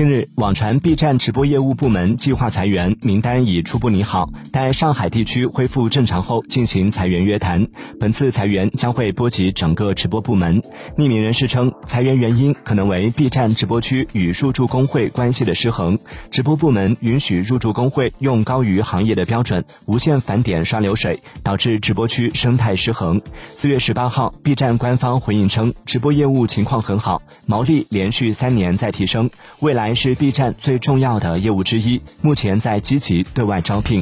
近日，网传 B 站直播业务部门计划裁员，名单已初步拟好，待上海地区恢复正常后进行裁员约谈。本次裁员将会波及整个直播部门。匿名人士称，裁员原因可能为 B 站直播区与入驻工会关系的失衡，直播部门允许入驻工会用高于行业的标准无限返点刷流水，导致直播区生态失衡。4月18号 ，B 站官方回应称，直播业务情况很好，毛利连续3年在提升，未来是 B 站最重要的业务之一，目前在积极对外招聘。